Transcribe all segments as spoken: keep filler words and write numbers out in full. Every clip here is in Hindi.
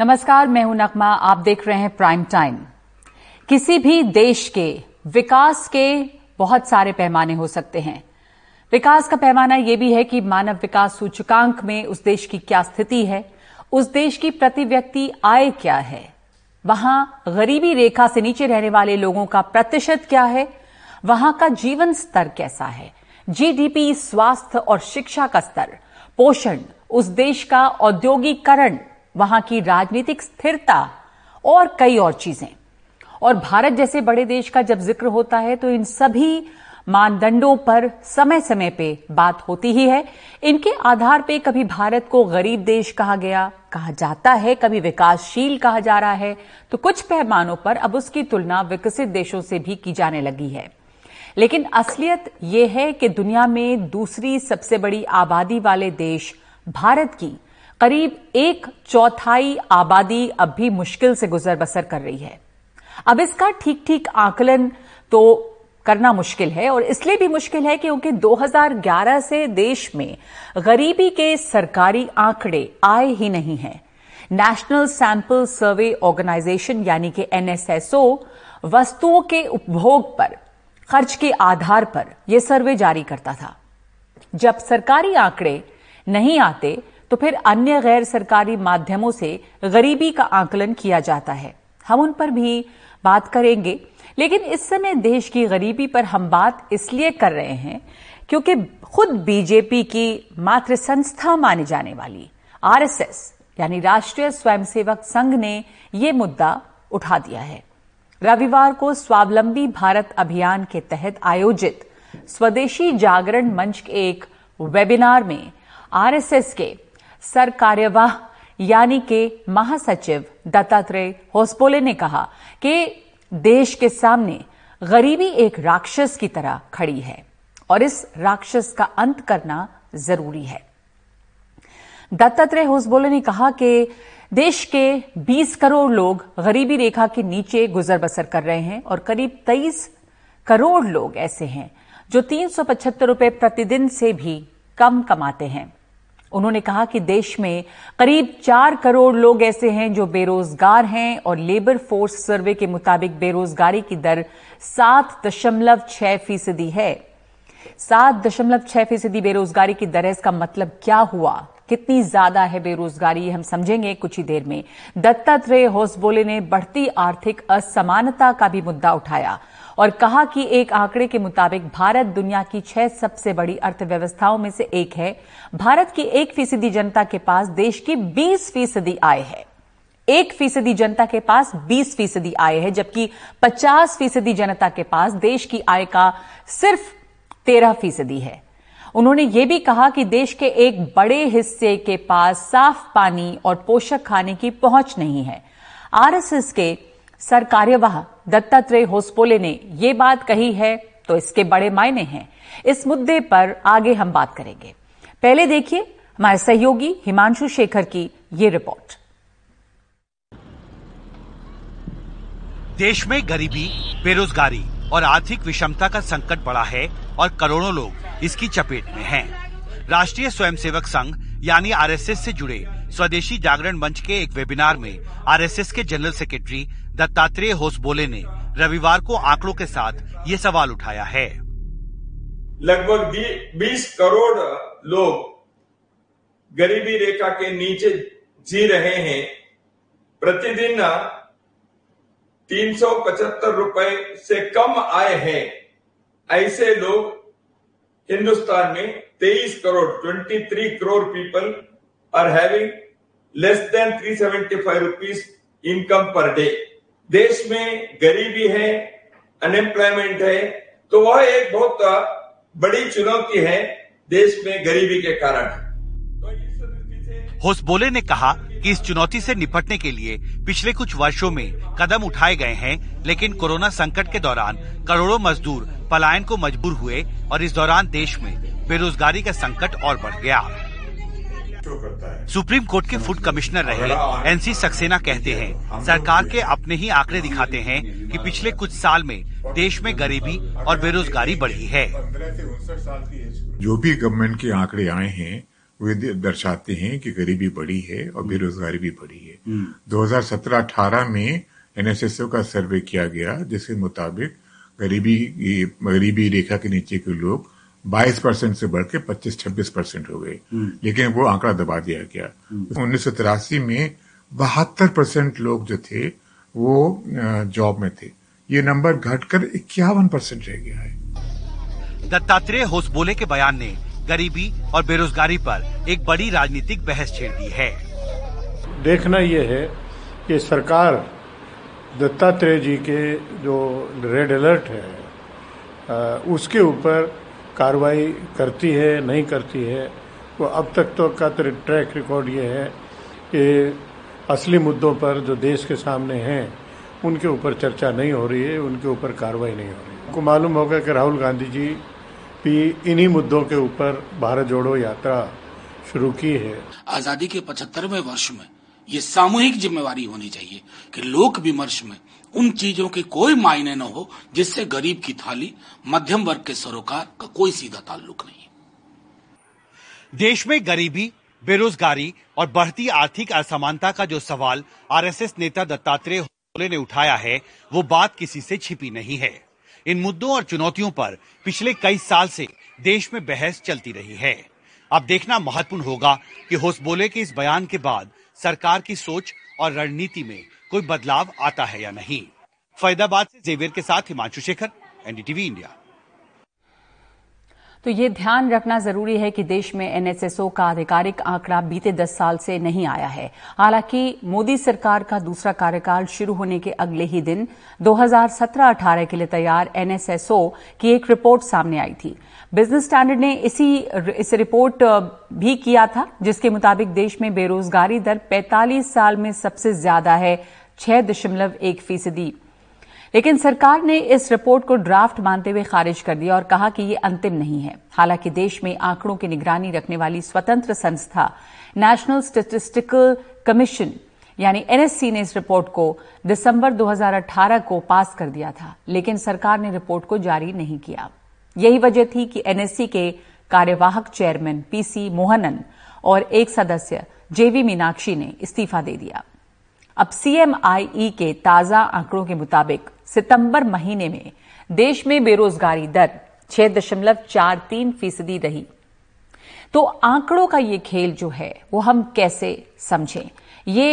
नमस्कार, मैं हूं नकमा। आप देख रहे हैं प्राइम टाइम। किसी भी देश के विकास के बहुत सारे पैमाने हो सकते हैं। विकास का पैमाना यह भी है कि मानव विकास सूचकांक में उस देश की क्या स्थिति है, उस देश की प्रति व्यक्ति आय क्या है, वहां गरीबी रेखा से नीचे रहने वाले लोगों का प्रतिशत क्या है, वहां का जीवन स्तर कैसा है, जीडीपी, स्वास्थ्य और शिक्षा का स्तर, पोषण, उस देश का औद्योगिकरण, वहां की राजनीतिक स्थिरता और कई और चीजें। और भारत जैसे बड़े देश का जब जिक्र होता है तो इन सभी मानदंडों पर समय समय पे बात होती ही है। इनके आधार पे कभी भारत को गरीब देश कहा गया कहा जाता है, कभी विकासशील कहा जा रहा है, तो कुछ पैमानों पर अब उसकी तुलना विकसित देशों से भी की जाने लगी है। लेकिन असलियत यह है कि दुनिया में दूसरी सबसे बड़ी आबादी वाले देश भारत की करीब एक चौथाई आबादी अब भी मुश्किल से गुजर बसर कर रही है। अब इसका ठीक ठीक आकलन तो करना मुश्किल है, और इसलिए भी मुश्किल है क्योंकि दो हज़ार ग्यारह से देश में गरीबी के सरकारी आंकड़े आए ही नहीं हैं। नेशनल सैंपल सर्वे ऑर्गेनाइजेशन यानी कि एन एस एस ओ वस्तुओं के उपभोग पर खर्च के आधार पर यह सर्वे जारी करता था। जब सरकारी आंकड़े नहीं आते तो फिर अन्य गैर सरकारी माध्यमों से गरीबी का आकलन किया जाता है। हम उन पर भी बात करेंगे, लेकिन इस समय देश की गरीबी पर हम बात इसलिए कर रहे हैं क्योंकि खुद बीजेपी की मातृ संस्था माने जाने वाली आर एस एस यानी राष्ट्रीय स्वयंसेवक संघ ने ये मुद्दा उठा दिया है। रविवार को स्वावलंबी भारत अभियान के तहत आयोजित स्वदेशी जागरण मंच के एक वेबिनार में आर एस एस के सर कार्यवाह यानी के महासचिव दत्तात्रेय होसबोले ने कहा कि देश के सामने गरीबी एक राक्षस की तरह खड़ी है और इस राक्षस का अंत करना जरूरी है। दत्तात्रेय होसबोले ने कहा कि देश के बीस करोड़ लोग गरीबी रेखा के नीचे गुजर बसर कर रहे हैं और करीब तेईस करोड़ लोग ऐसे हैं जो तीन सौ पचहत्तर रुपये प्रतिदिन से भी कम कमाते हैं। उन्होंने कहा कि देश में करीब चार करोड़ लोग ऐसे हैं जो बेरोजगार हैं और लेबर फोर्स सर्वे के मुताबिक बेरोजगारी की दर सात दशमलव छह फीसदी है। सात दशमलव छह फीसदी बेरोजगारी की दर है, इसका मतलब क्या हुआ, कितनी ज्यादा है बेरोजगारी, हम समझेंगे कुछ ही देर में। दत्तात्रेय होसबोले ने बढ़ती आर्थिक असमानता का भी मुद्दा उठाया और कहा कि एक आंकड़े के मुताबिक भारत दुनिया की छह सबसे बड़ी अर्थव्यवस्थाओं में से एक है। भारत की एक फीसदी जनता के पास देश की बीस फीसदी आय है। एक फीसदी जनता के पास बीस फीसदी आय है, जबकि पचास फीसदी जनता के पास देश की आय का सिर्फ तेरह फीसदी है। उन्होंने ये भी कहा कि देश के एक बड़े हिस्से के पास साफ पानी और पोषक खाने की पहुंच नहीं है। आर एस एस के सर कार्यवाह दत्तात्रेय होसबोले ने ये बात कही है तो इसके बड़े मायने हैं। इस मुद्दे पर आगे हम बात करेंगे। पहले देखिए हमारे सहयोगी हिमांशु शेखर की ये रिपोर्ट। देश में गरीबी, बेरोजगारी और आर्थिक विषमता का संकट बढ़ा है और करोड़ों लोग इसकी चपेट में हैं। राष्ट्रीय स्वयंसेवक संघ यानी आर एस एस से जुड़े स्वदेशी जागरण मंच के एक वेबिनार में आर एस एस के जनरल सेक्रेटरी दत्तात्रेय होसबोले ने रविवार को आंकड़ों के साथ ये सवाल उठाया है। लगभग बीस करोड़ लोग गरीबी रेखा के नीचे जी रहे हैं। प्रतिदिन तीन सौ पचहत्तर रुपए से कम आय है। ऐसे लोग हिंदुस्तान में तेईस करोड़ तेईस crore people are having less than तीन सौ पचहत्तर रुपीस इनकम पर डे। देश में गरीबी है, अनएम्प्लॉयमेंट है, तो वह एक बहुत बड़ी चुनौती है देश में गरीबी के कारण। तो इस होसबोले ने कहा कि इस चुनौती से निपटने के लिए पिछले कुछ वर्षों में कदम उठाए गए हैं, लेकिन कोरोना संकट के दौरान करोड़ों मजदूर पलायन को मजबूर हुए और इस दौरान देश में बेरोजगारी का संकट और बढ़ गया। सुप्रीम कोर्ट के फूड कमिश्नर रहे एन सी सक्सेना कहते हैं सरकार के अपने ही आंकड़े दिखाते हैं कि पिछले कुछ साल में देश में गरीबी और बेरोजगारी बढ़ी है। जो भी गवर्नमेंट के आंकड़े आए हैं वे दर्शाते हैं कि गरीबी बढ़ी है और बेरोजगारी भी बढ़ी है। दो हज़ार सत्रह अठारह में एन एस एस ओ का सर्वे किया गया, जिसके मुताबिक गरीबी गरीबी रेखा के नीचे के लोग बाईस परसेंट से बढ़ के पच्चीस छब्बीस परसेंट हो गए, लेकिन वो आंकड़ा दबा दिया गया। उन्नीस सौ तिरासी में बहत्तर परसेंट लोग जो थे वो जॉब में थे, ये नंबर घटकर इक्यावन परसेंट रह गया है। दत्तात्रेय होसबोले के बयान ने गरीबी और बेरोजगारी पर एक बड़ी राजनीतिक बहस छेड़ दी है। देखना यह है कि सरकार दत्तात्रेय जी के जो रेड अलर्ट है उसके ऊपर कार्रवाई करती है नहीं करती है। वो अब तक तो का ट्रैक रिकॉर्ड ये है कि असली मुद्दों पर जो देश के सामने हैं उनके ऊपर चर्चा नहीं हो रही है, उनके ऊपर कार्रवाई नहीं हो रही है। आपको मालूम होगा कि राहुल गांधी जी भी इन्हीं मुद्दों के ऊपर भारत जोड़ो यात्रा शुरू की है। आज़ादी के पचहत्तरवें वर्ष में ये सामूहिक जिम्मेवारी होनी चाहिए कि लोक विमर्श में उन चीजों के कोई मायने न हो जिससे गरीब की थाली, मध्यम वर्ग के सरोकार का कोई सीधा ताल्लुक नहीं है। देश में गरीबी, बेरोजगारी और बढ़ती आर्थिक असमानता का जो सवाल आर एस एस नेता दत्तात्रेय होसबोले ने उठाया है वो बात किसी से छिपी नहीं है। इन मुद्दों और चुनौतियों पर पिछले कई साल से देश में बहस चलती रही है। अब देखना महत्वपूर्ण होगा कि होसबोले के इस बयान के बाद सरकार की सोच और रणनीति में कोई बदलाव आता है या नहीं। फरीदाबाद से जेवियर के साथ Himanshu Shekhar, N D T V India. तो ये ध्यान रखना जरूरी है कि देश में एन एस एस ओ का आधिकारिक आंकड़ा बीते दस साल से नहीं आया है। हालांकि मोदी सरकार का दूसरा कार्यकाल शुरू होने के अगले ही दिन दो हज़ार सत्रह अठारह के लिए तैयार एन एस एस ओ की एक रिपोर्ट सामने आई थी। बिजनेस स्टैंडर्ड ने इसी इस रिपोर्ट भी किया था, जिसके मुताबिक देश में बेरोजगारी दर पैंतालीस साल में सबसे ज्यादा है, छह दशमलव एक फीसदी। लेकिन सरकार ने इस रिपोर्ट को ड्राफ्ट मानते हुए खारिज कर दिया और कहा कि ये अंतिम नहीं है। हालांकि देश में आंकड़ों की निगरानी रखने वाली स्वतंत्र संस्था नेशनल स्टैटिस्टिकल कमीशन यानी एन एस सी ने इस रिपोर्ट को दिसंबर दो हज़ार अठारह को पास कर दिया था, लेकिन सरकार ने रिपोर्ट को जारी नहीं किया। यही वजह थी कि एन एस सी के कार्यवाहक चेयरमैन पी सी मोहनन और एक सदस्य जे वी मीनाक्षी ने इस्तीफा दे दिया। अब सी एम आई ई के ताजा आंकड़ों के मुताबिक सितंबर महीने में देश में बेरोजगारी दर छह दशमलव चार तीन फीसदी रही। तो आंकड़ों का ये खेल जो है वो हम कैसे समझें, ये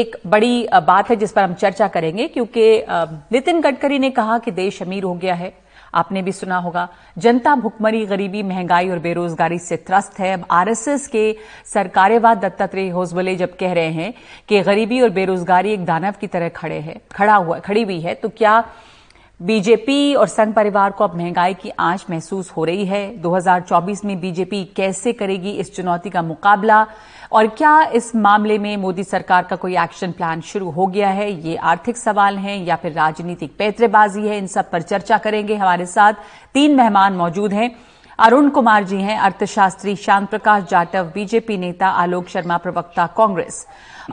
एक बड़ी बात है जिस पर हम चर्चा करेंगे, क्योंकि नितिन गडकरी ने कहा कि देश अमीर हो गया है। आपने भी सुना होगा, जनता भुखमरी, गरीबी, महंगाई और बेरोजगारी से त्रस्त है। अब आर एस एस के सरकारेवाद दत्तात्रेय होसबोले जब कह रहे हैं कि गरीबी और बेरोजगारी एक दानव की तरह खड़े है खड़ा हुआ खड़ी हुई है, तो क्या बीजेपी और संघ परिवार को अब महंगाई की आंच महसूस हो रही है? दो हज़ार चौबीस में बीजेपी कैसे करेगी इस चुनौती का मुकाबला, और क्या इस मामले में मोदी सरकार का कोई एक्शन प्लान शुरू हो गया है? ये आर्थिक सवाल हैं या फिर राजनीतिक पैंतरेबाजी है? इन सब पर चर्चा करेंगे। हमारे साथ तीन मेहमान मौजूद हैं। अरुण कुमार जी हैं अर्थशास्त्री, शांत प्रकाश जाटव बीजेपी नेता, आलोक शर्मा प्रवक्ता कांग्रेस।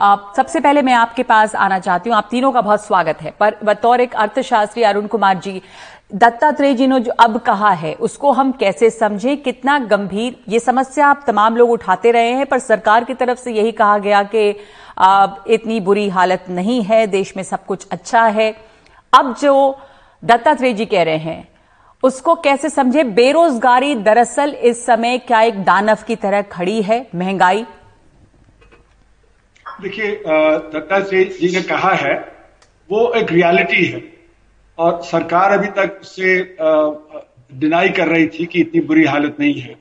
आप सबसे पहले मैं आपके पास आना चाहती हूं, आप तीनों का बहुत स्वागत है। पर बतौर एक अर्थशास्त्री अरुण कुमार जी, दत्तात्रेय जी ने जो अब कहा है उसको हम कैसे समझें? कितना गंभीर ये समस्या आप तमाम लोग उठाते रहे हैं, पर सरकार की तरफ से यही कहा गया कि आप इतनी बुरी हालत नहीं है, देश में सब कुछ अच्छा है। अब जो दत्तात्रेय जी कह रहे हैं उसको कैसे समझे? बेरोजगारी दरअसल इस समय क्या एक दानव की तरह खड़ी है? महंगाई, देखिए दत्तात्रेय जी ने कहा है वो एक रियलिटी है, और सरकार अभी तक उससे डिनाई कर रही थी कि इतनी बुरी हालत नहीं है।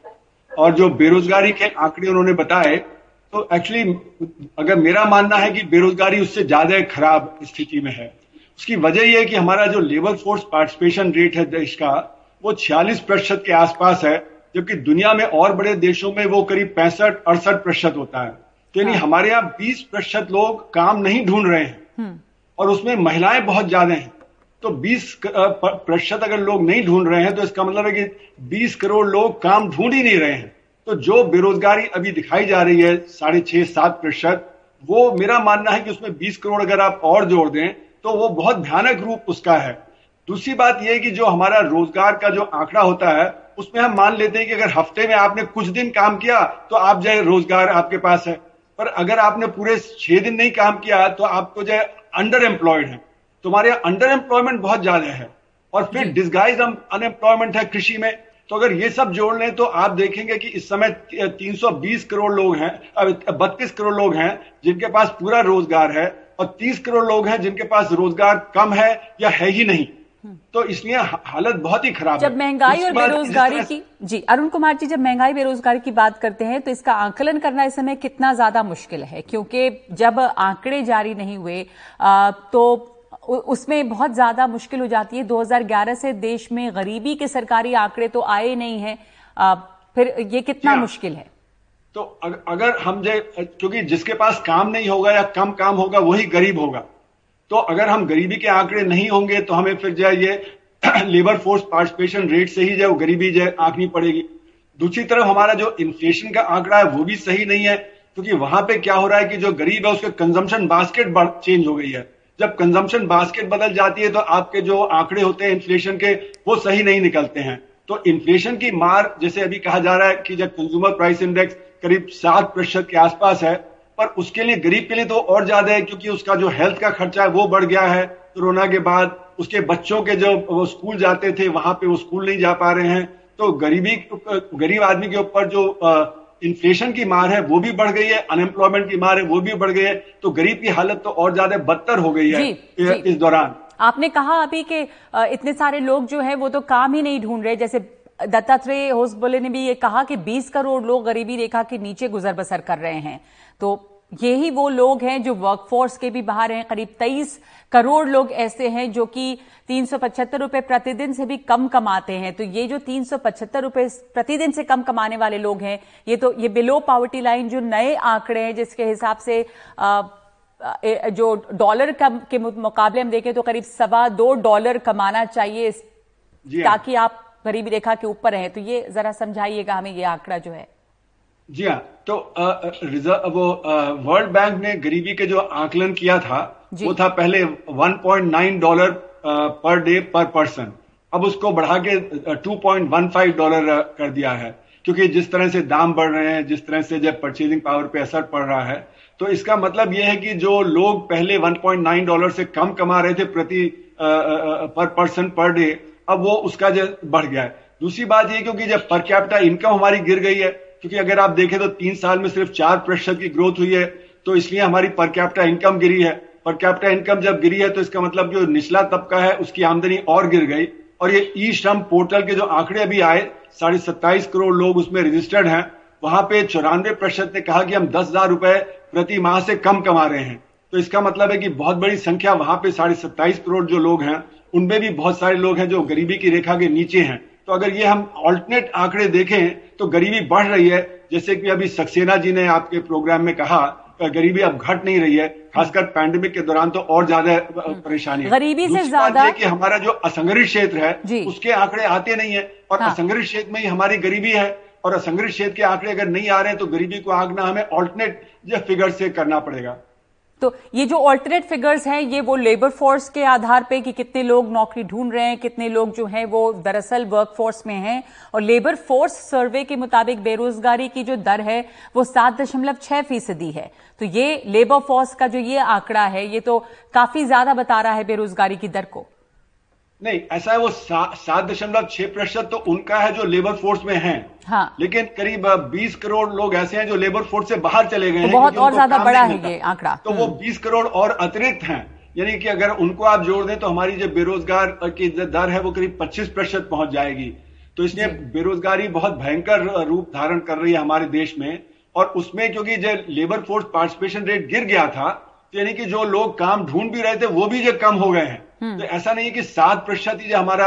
और जो बेरोजगारी के आंकड़े उन्होंने बताए, तो एक्चुअली अगर मेरा मानना है कि बेरोजगारी उससे ज्यादा खराब स्थिति में है। उसकी वजह यह है कि हमारा जो लेबर फोर्स पार्टिसिपेशन रेट है देश का, वो छियालीस प्रतिशत के आसपास है, जबकि दुनिया में और बड़े देशों में वो करीब पैंसठ अड़सठ प्रतिशत होता है। तो यानी हमारे यहाँ बीस प्रतिशत लोग काम नहीं ढूंढ रहे हैं, और उसमें महिलाएं बहुत ज्यादा हैं। तो बीस प्रतिशत अगर लोग नहीं ढूंढ रहे हैं तो इसका मतलब है कि बीस करोड़ लोग काम ढूंढ ही नहीं रहे हैं। तो जो बेरोजगारी अभी दिखाई जा रही है साढ़े छह सात प्रतिशत, वो मेरा मानना है कि उसमें बीस करोड़ अगर आप और जोड़ दें तो वो बहुत भयानक रूप उसका है। दूसरी बात यह है कि जो हमारा रोजगार का जो आंकड़ा होता है उसमें हम मान लेते हैं कि अगर हफ्ते में आपने कुछ दिन काम किया तो आप जो रोजगार आपके पास है, पर अगर आपने पूरे छह दिन नहीं काम किया तो आप तो जो अंडर एम्प्लॉयड है, तुम्हारे अंडर एम्प्लॉयमेंट बहुत ज्यादा है और फिर डिस्गाइज अनएम्प्लॉयमेंट है कृषि में। तो अगर ये सब जोड़ लें तो आप देखेंगे कि इस समय तीन सौ बीस करोड़ लोग हैं, बत्तीस करोड़ लोग हैं जिनके पास पूरा रोजगार है और तीस करोड़ लोग हैं जिनके पास रोजगार कम है या है ही नहीं। तो इसलिए हालत बहुत ही खराब है। जब महंगाई और बेरोजगारी की जी अरुण कुमार जी जब महंगाई बेरोजगारी की बात करते हैं तो इसका आकलन करना इस समय कितना ज्यादा मुश्किल है, क्योंकि जब आंकड़े जारी नहीं हुए तो उसमें बहुत ज्यादा मुश्किल हो जाती है। दो हज़ार ग्यारह से देश में गरीबी के सरकारी आंकड़े तो आए नहीं है, फिर ये कितना मुश्किल है। तो अगर हम जे क्योंकि जिसके पास काम नहीं होगा या कम काम होगा वही गरीब होगा, तो अगर हम गरीबी के आंकड़े नहीं होंगे तो हमें फिर जो ये लेबर फोर्स पार्टिसिपेशन रेट से ही जो गरीबी जो आंकनी पड़ेगी। दूसरी तरफ हमारा जो इन्फ्लेशन का आंकड़ा है वो भी सही नहीं है, क्योंकि वहां पे क्या हो रहा है कि जो गरीब है उसके कंजम्पशन बास्केट चेंज हो गई है। जब कंजम्पशन बास्केट बदल जाती है तो आपके जो आंकड़े होते हैं इन्फ्लेशन के वो सही नहीं निकलते हैं। तो इन्फ्लेशन की मार, जैसे अभी कहा जा रहा है कि जब कंज्यूमर प्राइस इंडेक्स करीब सात प्रतिशत के आसपास है, पर उसके लिए गरीब के लिए तो और ज्यादा है, क्योंकि उसका जो हेल्थ का खर्चा है वो बढ़ गया है कोरोना के बाद, उसके बच्चों के जो वो स्कूल जाते थे वहां पे वो स्कूल नहीं जा पा रहे हैं। तो गरीबी गरीब आदमी के ऊपर जो इन्फ्लेशन की मार है वो भी बढ़ गई है, अनएम्प्लॉयमेंट की मार है वो भी बढ़ गई है, तो गरीब की हालत तो और ज्यादा बदतर हो गई है। जी, जी, इस दौरान आपने कहा अभी कि इतने सारे लोग जो है वो तो काम ही नहीं ढूंढ रहे। जैसे दत्तात्रेय होसबोले ने भी ये कहा कि बीस करोड़ लोग गरीबी रेखा के नीचे गुजर बसर कर रहे हैं, तो यही वो लोग हैं जो वर्कफोर्स के भी बाहर हैं। करीब तेईस करोड़ लोग ऐसे हैं जो कि तीन सौ पचहत्तर रुपए प्रतिदिन से भी कम कमाते हैं। तो ये जो तीन सौ पचहत्तर रुपए प्रतिदिन से कम कमाने वाले लोग हैं, ये तो ये बिलो पॉवर्टी लाइन जो नए आंकड़े हैं जिसके हिसाब से आ, जो डॉलर के मुकाबले हम देखें तो करीब सवा दो डॉलर कमाना चाहिए ताकि आप गरीबी रेखा के ऊपर है। तो ये जरा समझाइएगा हमें ये आंकड़ा जो है। जी हाँ, तो रिजर्व वो वर्ल्ड बैंक ने गरीबी के जो आकलन किया था वो था पहले एक पॉइंट नौ dollar per day per person, अब उसको बढ़ा के दो पॉइंट एक पाँच डॉलर कर दिया है, क्योंकि जिस तरह से दाम बढ़ रहे हैं, जिस तरह से जब परचेजिंग पावर पे असर पड़ रहा है, तो इसका मतलब यह है कि जो लोग पहले एक पॉइंट नौ डॉलर से कम कमा रहे थे प्रति पर पर्सन पर डे, अब वो उसका जो बढ़ गया है। दूसरी बात ये क्योंकि जब पर कैपिटा इनकम हमारी गिर गई है, क्योंकि अगर आप देखें तो तीन साल में सिर्फ चार प्रतिशत की ग्रोथ हुई है, तो इसलिए हमारी पर कैपिटा इनकम गिरी है। पर कैपिटा इनकम जब गिरी है तो इसका मतलब जो निचला तबका है उसकी आमदनी और गिर गई। और ये ई श्रम पोर्टल के जो आंकड़े अभी आए, साढ़े सत्ताईस करोड़ लोग उसमें रजिस्टर्ड हैं, वहां पे चौरानवे प्रतिशत ने कहा कि हम दस हजार रुपए प्रति माह से कम कमा रहे हैं। तो इसका मतलब है कि बहुत बड़ी संख्या वहां पे साढ़े सत्ताईस करोड़ जो लोग हैं उनमें भी बहुत सारे लोग हैं जो गरीबी की रेखा के नीचे हैं। तो अगर ये हम ऑल्टरनेट आंकड़े देखें तो गरीबी बढ़ रही है, जैसे कि अभी सक्सेना जी ने आपके प्रोग्राम में कहा गरीबी अब घट नहीं रही है, खासकर पैंडेमिक के दौरान तो और ज्यादा परेशानी है। गरीबी से ज्यादा कि हमारा जो असंगठित क्षेत्र है उसके आंकड़े आते नहीं है, और हाँ। असंगठित क्षेत्र में ही हमारी गरीबी है, और असंगठित क्षेत्र के आंकड़े अगर नहीं आ रहे तो गरीबी को आंकना हमें ऑल्टरनेट फिगर से करना पड़ेगा। तो ये जो ऑल्टरनेट फिगर्स हैं ये वो लेबर फोर्स के आधार पे कि कितने लोग नौकरी ढूंढ रहे हैं, कितने लोग जो हैं वो दरअसल वर्कफोर्स में हैं। और लेबर फोर्स सर्वे के मुताबिक बेरोजगारी की जो दर है वो सात दशमलव छह फीसदी है। तो ये लेबर फोर्स का जो ये आंकड़ा है ये तो काफी ज्यादा बता रहा है बेरोजगारी की दर को। नहीं ऐसा है, वो सात दशमलव छह प्रतिशत तो उनका है जो लेबर फोर्स में है, हाँ। लेकिन करीब बीस करोड़ लोग ऐसे हैं जो लेबर फोर्स से बाहर चले गए हैं, बहुत और ज्यादा बड़ा है ये आंकड़ा। तो वो बीस करोड़ और अतिरिक्त हैं, यानी कि अगर उनको आप जोड़ दें तो हमारी जो बेरोजगार की दर है वो करीब पच्चीस प्रतिशत पहुंच जाएगी। तो इसलिए बेरोजगारी बहुत भयंकर रूप धारण कर रही है हमारे देश में, और उसमें क्योंकि जो लेबर फोर्स पार्टिसिपेशन रेट गिर गया था, यानी कि जो लोग काम ढूंढ भी रहे थे वो भी जो कम हो गए हैं। तो ऐसा नहीं है कि सात प्रतिशत ही जो हमारा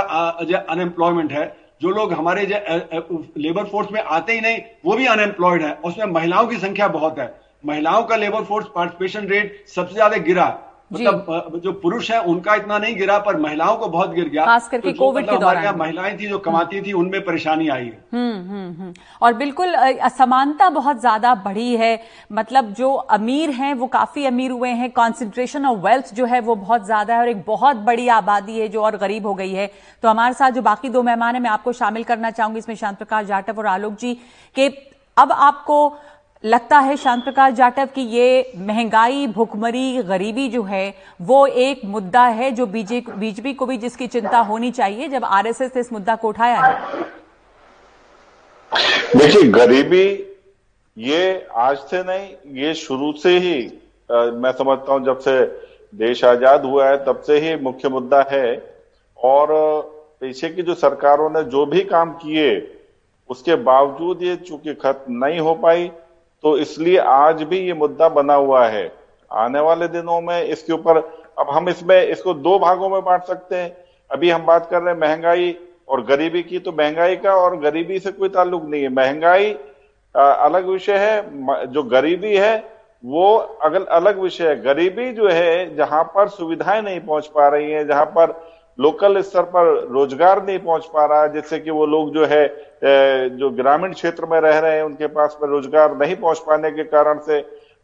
जो अनएम्प्लॉयमेंट है, जो लोग हमारे जो लेबर फोर्स में आते ही नहीं वो भी अनएम्प्लॉयड है, उसमें महिलाओं की संख्या बहुत है। महिलाओं का लेबर फोर्स पार्टिसिपेशन रेट सबसे ज्यादा गिरा, मतलब जो पुरुष है उनका इतना नहीं गिरा पर महिलाओं को बहुत गिर गया, खास करके कोविड के दौरान। महिलाएं थी जो कमाती थी उनमें परेशानी आई है। हम्म हम्म और बिल्कुल असमानता बहुत ज्यादा बढ़ी है, मतलब जो अमीर हैं वो काफी अमीर हुए हैं, कॉन्सेंट्रेशन ऑफ वेल्थ जो है वो बहुत ज्यादा है, और एक बहुत बड़ी आबादी है जो और गरीब हो गई है। तो हमारे साथ जो बाकी दो मेहमान है मैं आपको शामिल करना चाहूंगी इसमें, शांत प्रकाश जाटव और आलोक जी, के अब आपको लगता है शांत प्रकाश जाटव की ये महंगाई, भुखमरी, गरीबी जो है वो एक मुद्दा है जो बीजेपी को भी जिसकी चिंता होनी चाहिए जब आरएसएस ने इस मुद्दा को उठाया है। देखिए, गरीबी ये आज से नहीं, ये शुरू से ही आ, मैं समझता हूं जब से देश आजाद हुआ है तब से ही मुख्य मुद्दा है। और पीछे की जो सरकारों ने जो भी काम किए उसके बावजूद ये चूंकि खत्म नहीं हो पाई, तो इसलिए आज भी ये मुद्दा बना हुआ है। आने वाले दिनों में इसके ऊपर, अब हम इसमें इसको दो भागों में बांट सकते हैं। अभी हम बात कर रहे हैं महंगाई और गरीबी की, तो महंगाई का और गरीबी से कोई ताल्लुक नहीं है। महंगाई अलग विषय है, जो गरीबी है वो अगल अलग विषय है। गरीबी जो है, जहां पर सुविधाएं नहीं पहुंच पा रही हैं, जहां पर लोकल स्तर पर रोजगार नहीं पहुंच पा रहा, जिससे कि वो लोग जो है जो ग्रामीण क्षेत्र में रह रहे हैं उनके पास में रोजगार नहीं पहुंच पाने के कारण से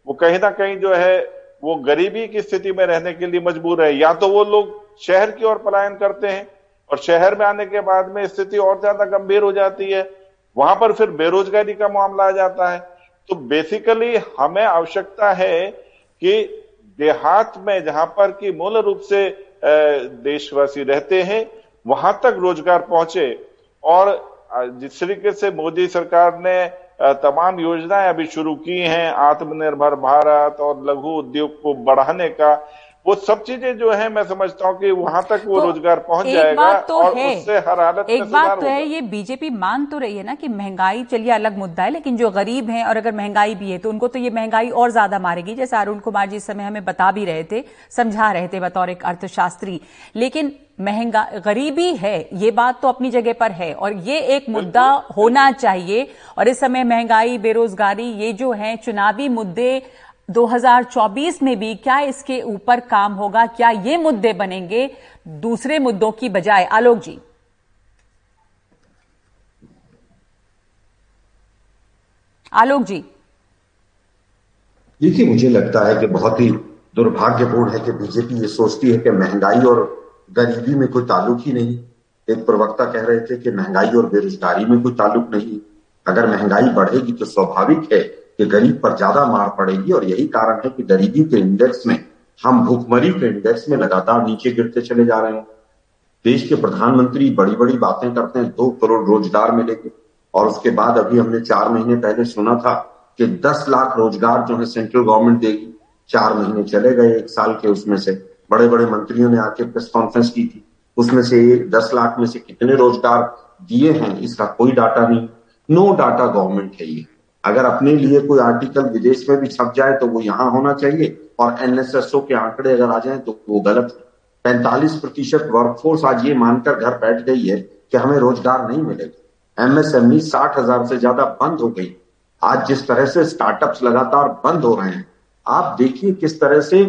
वो कहीं ना कहीं जो है वो गरीबी की स्थिति में रहने के लिए मजबूर है। या तो वो लोग शहर की ओर पलायन करते हैं और शहर में आने के बाद में स्थिति और ज्यादा गंभीर हो जाती है, वहां पर फिर बेरोजगारी का मामला आ जाता है। तो बेसिकली हमें आवश्यकता है कि देहात में, जहां पर कि मूल रूप से देशवासी रहते हैं, वहां तक रोजगार पहुंचे। और जिस तरीके से मोदी सरकार ने तमाम योजनाएं अभी शुरू की हैं, आत्मनिर्भर भारत और लघु उद्योग को बढ़ाने का, वो सब चीजें जो है मैं समझता हूँ कि वहां तक वो तो रोजगार पहुंच जाएगा। तो और उससे हर हालत एक में बात तो है, ये बीजेपी मान तो रही है ना कि महंगाई चलिए अलग मुद्दा है, लेकिन जो गरीब हैं और अगर महंगाई भी है तो उनको तो ये महंगाई और ज्यादा मारेगी, जैसे अरुण कुमार जी इस समय हमें बता भी रहे थे, समझा रहे थे बतौर एक अर्थशास्त्री। लेकिन महंगा गरीबी है, ये बात तो अपनी जगह पर है और ये एक मुद्दा होना चाहिए। और इस समय महंगाई, बेरोजगारी, ये जो है चुनावी मुद्दे, दो हज़ार चौबीस में भी क्या इसके ऊपर काम होगा, क्या ये मुद्दे बनेंगे दूसरे मुद्दों की बजाय? आलोक जी, आलोक जी। देखिए, मुझे लगता है कि बहुत ही दुर्भाग्यपूर्ण है कि बीजेपी ये सोचती है कि महंगाई और गरीबी में कोई ताल्लुक ही नहीं। एक प्रवक्ता कह रहे थे कि महंगाई और बेरोजगारी में कोई ताल्लुक नहीं। अगर महंगाई बढ़ेगी तो स्वाभाविक है कि गरीब पर ज्यादा मार पड़ेगी, और यही कारण है कि गरीबी के इंडेक्स में, हम भुखमरी के इंडेक्स में लगातार नीचे गिरते चले जा रहे हैं। देश के प्रधानमंत्री बड़ी बड़ी बातें करते हैं, दो करोड़ रोजगार मिलेंगे, और उसके बाद अभी हमने चार महीने पहले सुना था कि दस लाख रोजगार जो है सेंट्रल गवर्नमेंट देगी। चार महीने चले गए एक साल के, उसमें से बड़े बड़े मंत्रियों ने आके प्रेस कॉन्फ्रेंस की थी, उसमें से दस लाख में से कितने रोजगार दिए हैं इसका कोई डाटा नहीं। नो डाटा गवर्नमेंट है ये। अगर अपने लिए कोई आर्टिकल विदेश में भी छप जाए तो वो यहाँ होना चाहिए, और एनएसएसओ के आंकड़े अगर आ जाएं तो वो गलत है। पैंतालीस प्रतिशत वर्कफोर्स आज ये मानकर घर बैठ गई है कि हमें रोजगार नहीं मिलेगा। एमएसएमई साठ हजार से ज्यादा बंद हो गई। आज जिस तरह से स्टार्टअप्स लगातार बंद हो रहे हैं, आप देखिए किस तरह से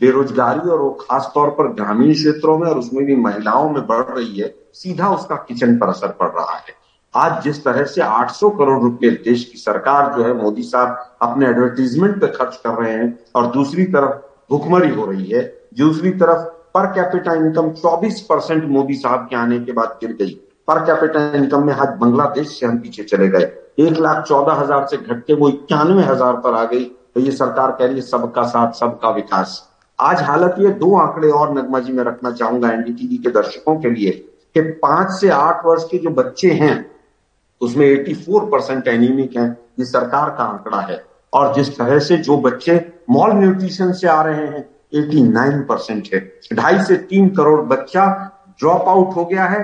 बेरोजगारी, और वो खासतौर पर ग्रामीण क्षेत्रों में और उसमें भी महिलाओं में बढ़ रही है, सीधा उसका किचन पर असर पड़ रहा है। आज जिस तरह से आठ सौ करोड़ रुपए देश की सरकार जो है मोदी साहब अपने एडवर्टीजमेंट पे खर्च कर रहे हैं, और दूसरी तरफ भुखमरी हो रही है, दूसरी तरफ पर कैपिटा इनकम चौबीस परसेंट मोदी साहब के आने के बाद गिर गई। पर कैपिटा इनकम में आज बांग्लादेश से हम पीछे चले गए, एक लाख चौदह हजार से घट के वो इक्यानवे हजार पर आ गई। तो ये सरकार कह रही है सबका साथ सबका विकास। आज हालत ये, दो आंकड़े और नगमा जी में रखना चाहूंगा एनडीटीवी के दर्शकों के लिए, कि पांच से आठ वर्ष के जो बच्चे हैं उसमें चौरासी परसेंट एनीमिक है, ये सरकार का आंकड़ा है। और जिस तरह से जो बच्चे मॉल न्यूट्रिशन से आ रहे हैं नवासी परसेंट है। ढाई से तीन करोड़ बच्चा ड्रॉप आउट हो गया है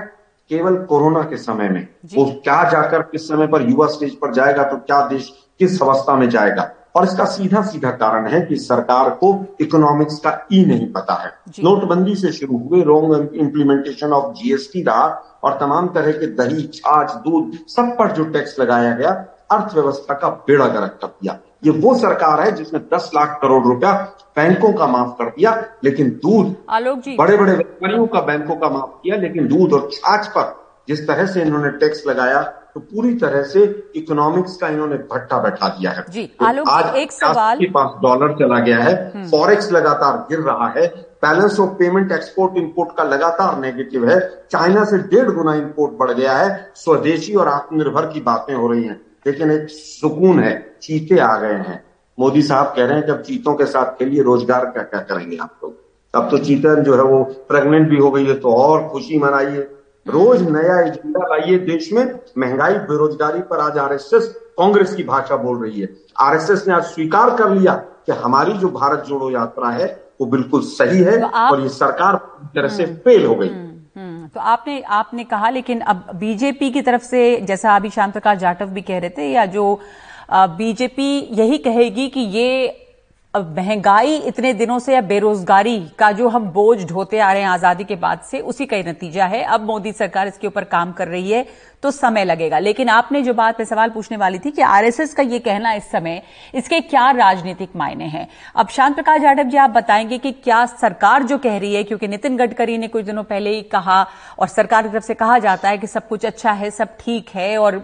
केवल कोरोना के समय में। वो क्या जाकर किस समय पर युवा स्टेज पर जाएगा, तो क्या देश किस अवस्था में जाएगा। और इसका सीधा सीधा कारण है कि सरकार को इकोनॉमिक्स का ई नहीं पता है। नोटबंदी से शुरू हुए रॉन्ग इम्प्लीमेंटेशन ऑफ जीएसटी रहा, और तमाम तरह के दही, छाछ, दूध, सब पर जो टैक्स लगाया गया, अर्थव्यवस्था का बेड़ा गर्क कर दिया। ये वो सरकार है जिसने दस लाख करोड़ रुपया बैंकों का माफ कर दिया, लेकिन दूध, बड़े बड़े व्यापारियों का बैंकों का माफ किया, लेकिन दूध और छाछ पर जिस तरह से इन्होंने टैक्स लगाया, तो पूरी तरह से इकोनॉमिक्स का इन्होंने भट्टा बैठा दिया है। जी, आलोक, आज एक सवाल, के पास डॉलर चला गया है, फॉरेक्स लगातार गिर रहा है, balance of payment export import का लगातार नेगेटिव है, चाइना से डेढ़ गुना इंपोर्ट बढ़ गया है, स्वदेशी और आत्मनिर्भर की बातें हो रही हैं। लेकिन एक सुकून है, चीते आ गए हैं। मोदी साहब कह रहे हैं कि अब चीतों के साथ के लिए रोजगार का क्या करेंगे आप लोग, अब तो चिंतन जो है वो प्रेग्नेंट भी हो गई है, तो और खुशी मनाइए। रोज नया एजेंडा लाइए। देश में महंगाई बेरोजगारी पर आज आरएसएस कांग्रेस की भाषा बोल रही है। आरएसएस ने आज स्वीकार कर लिया कि हमारी जो भारत जोड़ो यात्रा है वो बिल्कुल सही है, तो और ये सरकार पूरी तरह से फेल हो गई। तो आपने आपने कहा, लेकिन अब बीजेपी की तरफ से, जैसा अभी शांत प्रकाश जाटव भी कह रहे थे, या जो बीजेपी यही कहेगी कि ये महंगाई इतने दिनों से या बेरोजगारी का जो हम बोझ ढोते आ रहे हैं आजादी के बाद से, उसी का ही नतीजा है, अब मोदी सरकार इसके ऊपर काम कर रही है तो समय लगेगा। लेकिन आपने जो बात पे सवाल पूछने वाली थी कि आरएसएस का ये कहना इस समय, इसके क्या राजनीतिक मायने हैं, अब शांत प्रकाश जाटव जी आप बताएंगे कि क्या सरकार जो कह रही है, क्योंकि नितिन गडकरी ने कुछ दिनों पहले ही कहा और सरकार की तरफ से कहा जाता है कि सब कुछ अच्छा है, सब ठीक है और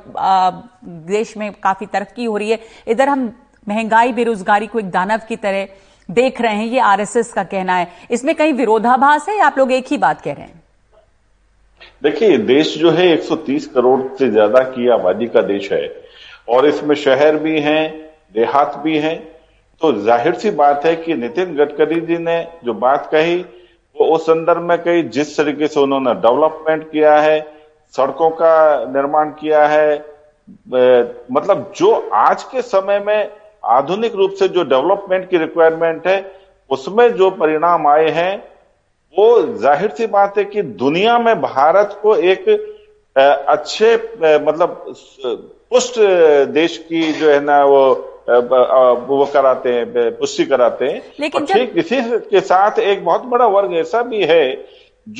देश में काफी तरक्की हो रही है, इधर हम महंगाई बेरोजगारी को एक दानव की तरह देख रहे हैं, ये आरएसएस का कहना है, इसमें कहीं विरोधाभास है या आप लोग एक ही बात कह रहे हैं? देखिए, देश जो है एक सौ तीस करोड़ से ज्यादा की आबादी का देश है और इसमें शहर भी हैं, देहात भी हैं, तो जाहिर सी बात है कि नितिन गडकरी जी ने जो बात कही वो उस संदर्भ में कही, जिस तरीके से उन्होंने डेवलपमेंट किया है, सड़कों का निर्माण किया है, मतलब जो आज के समय में आधुनिक रूप से जो डेवलपमेंट की रिक्वायरमेंट है उसमें जो परिणाम आए हैं, वो जाहिर सी बात है कि दुनिया में भारत को एक अच्छे मतलब पुष्ट देश की जो है ना वो वो कराते हैं, पुष्टि कराते हैं। लेकिन ठीक इसी के साथ एक बहुत बड़ा वर्ग ऐसा भी है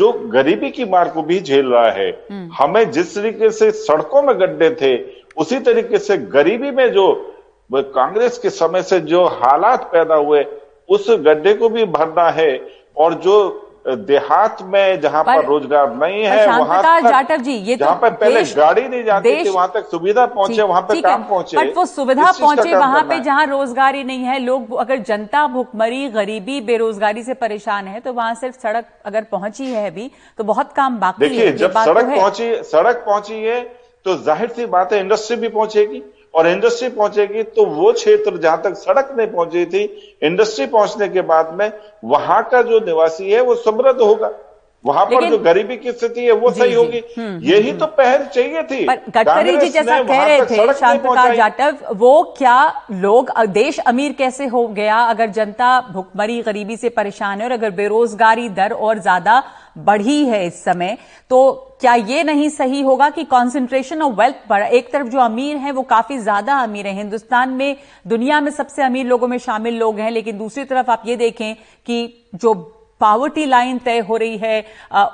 जो गरीबी की मार को भी झेल रहा है। हमें जिस तरीके से सड़कों में गड्ढे थे, उसी तरीके से गरीबी में जो कांग्रेस के समय से जो हालात पैदा हुए, उस गड्ढे को भी भरना है। और जो देहात में जहां पर, पर रोजगार नहीं है, वहां जाटव जी ये जहां तो पर पहले गाड़ी नहीं जाती थी, वहां तक सुविधा पहुंचे, वहां पे काम पहुंचे, बट वो सुविधा पहुंचे वहां पे जहां रोजगार ही नहीं है। लोग, अगर जनता भुखमरी, गरीबी, बेरोजगारी से परेशान है, तो वहां सिर्फ सड़क अगर पहुंची है अभी, तो बहुत काम बाकी है। देखिए, जब सड़क पहुंची सड़क पहुंची है तो जाहिर सी बात है इंडस्ट्री भी पहुंचेगी, और इंडस्ट्री पहुंचेगी तो वो क्षेत्र जहां तक सड़क नहीं पहुंची थी, इंडस्ट्री पहुंचने के बाद में वहां का जो निवासी है वो समृद्ध होगा, वहां पर जो गरीबी की स्थिति है वो सही होगी। यही तो पहल चाहिए थी। गडकरी जी जैसा कह रहे थे शांत प्रकाश जाटव, वो क्या लोग, देश अमीर कैसे हो गया अगर जनता भुखमरी, गरीबी से परेशान है और अगर बेरोजगारी दर और ज्यादा बढ़ी है इस समय, तो क्या ये नहीं सही होगा कि कॉन्सेंट्रेशन ऑफ वेल्थ बढ़ा, एक तरफ जो अमीर हैं वो काफी ज्यादा अमीर हैं, हिंदुस्तान में दुनिया में सबसे अमीर लोगों में शामिल लोग हैं, लेकिन दूसरी तरफ आप ये देखें कि जो पावर्टी लाइन तय हो रही है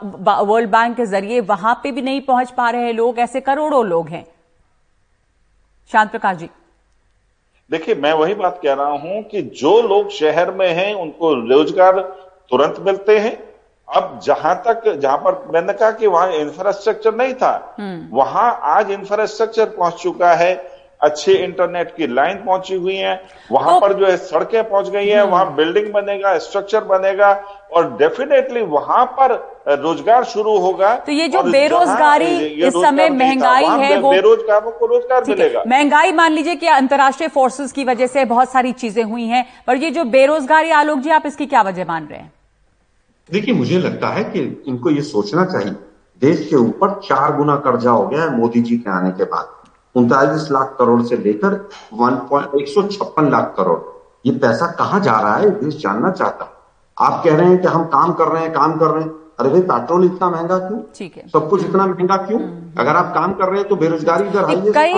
वर्ल्ड बैंक के जरिए, वहां पे भी नहीं पहुंच पा रहे हैं लोग, ऐसे करोड़ों लोग हैं। शांत प्रकाश जी, देखिए, मैं वही बात कह रहा हूं कि जो लोग शहर में हैं उनको रोजगार तुरंत मिलते हैं। अब जहां तक, जहां पर मैंने कहा कि वहां इंफ्रास्ट्रक्चर नहीं था, वहां आज इंफ्रास्ट्रक्चर पहुंच चुका है, अच्छे इंटरनेट की लाइन पहुंची हुई है, वहां पर जो है सड़कें पहुंच गई हैं, वहां बिल्डिंग बनेगा, स्ट्रक्चर बनेगा और डेफिनेटली वहां पर रोजगार शुरू होगा। तो ये जो बेरोजगारी इस समय महंगाई है, वो बेरोजगारों को रोजगार मिलेगा। महंगाई मान लीजिए कि अंतर्राष्ट्रीय फोर्सेस की वजह से बहुत सारी चीजें हुई हैं, पर ये जो बेरोजगारी, आलोक जी, आप इसकी क्या वजह मान रहे हैं? देखिए, मुझे लगता है कि इनको ये सोचना चाहिए, देश के ऊपर चार गुना कर्जा हो गया है मोदी जी के आने के बाद, उनतालीस लाख करोड़ से लेकर एक सौ छप्पन लाख करोड़। ये पैसा कहाँ जा रहा है देश जानना चाहता है। आप कह रहे हैं कि हम काम कर रहे हैं काम कर रहे हैं अरे भाई, पेट्रोल इतना महंगा क्यों? ठीक है, सब कुछ इतना महंगा क्यों? अगर आप काम कर रहे हैं तो बेरोजगारी दर हाई है। कई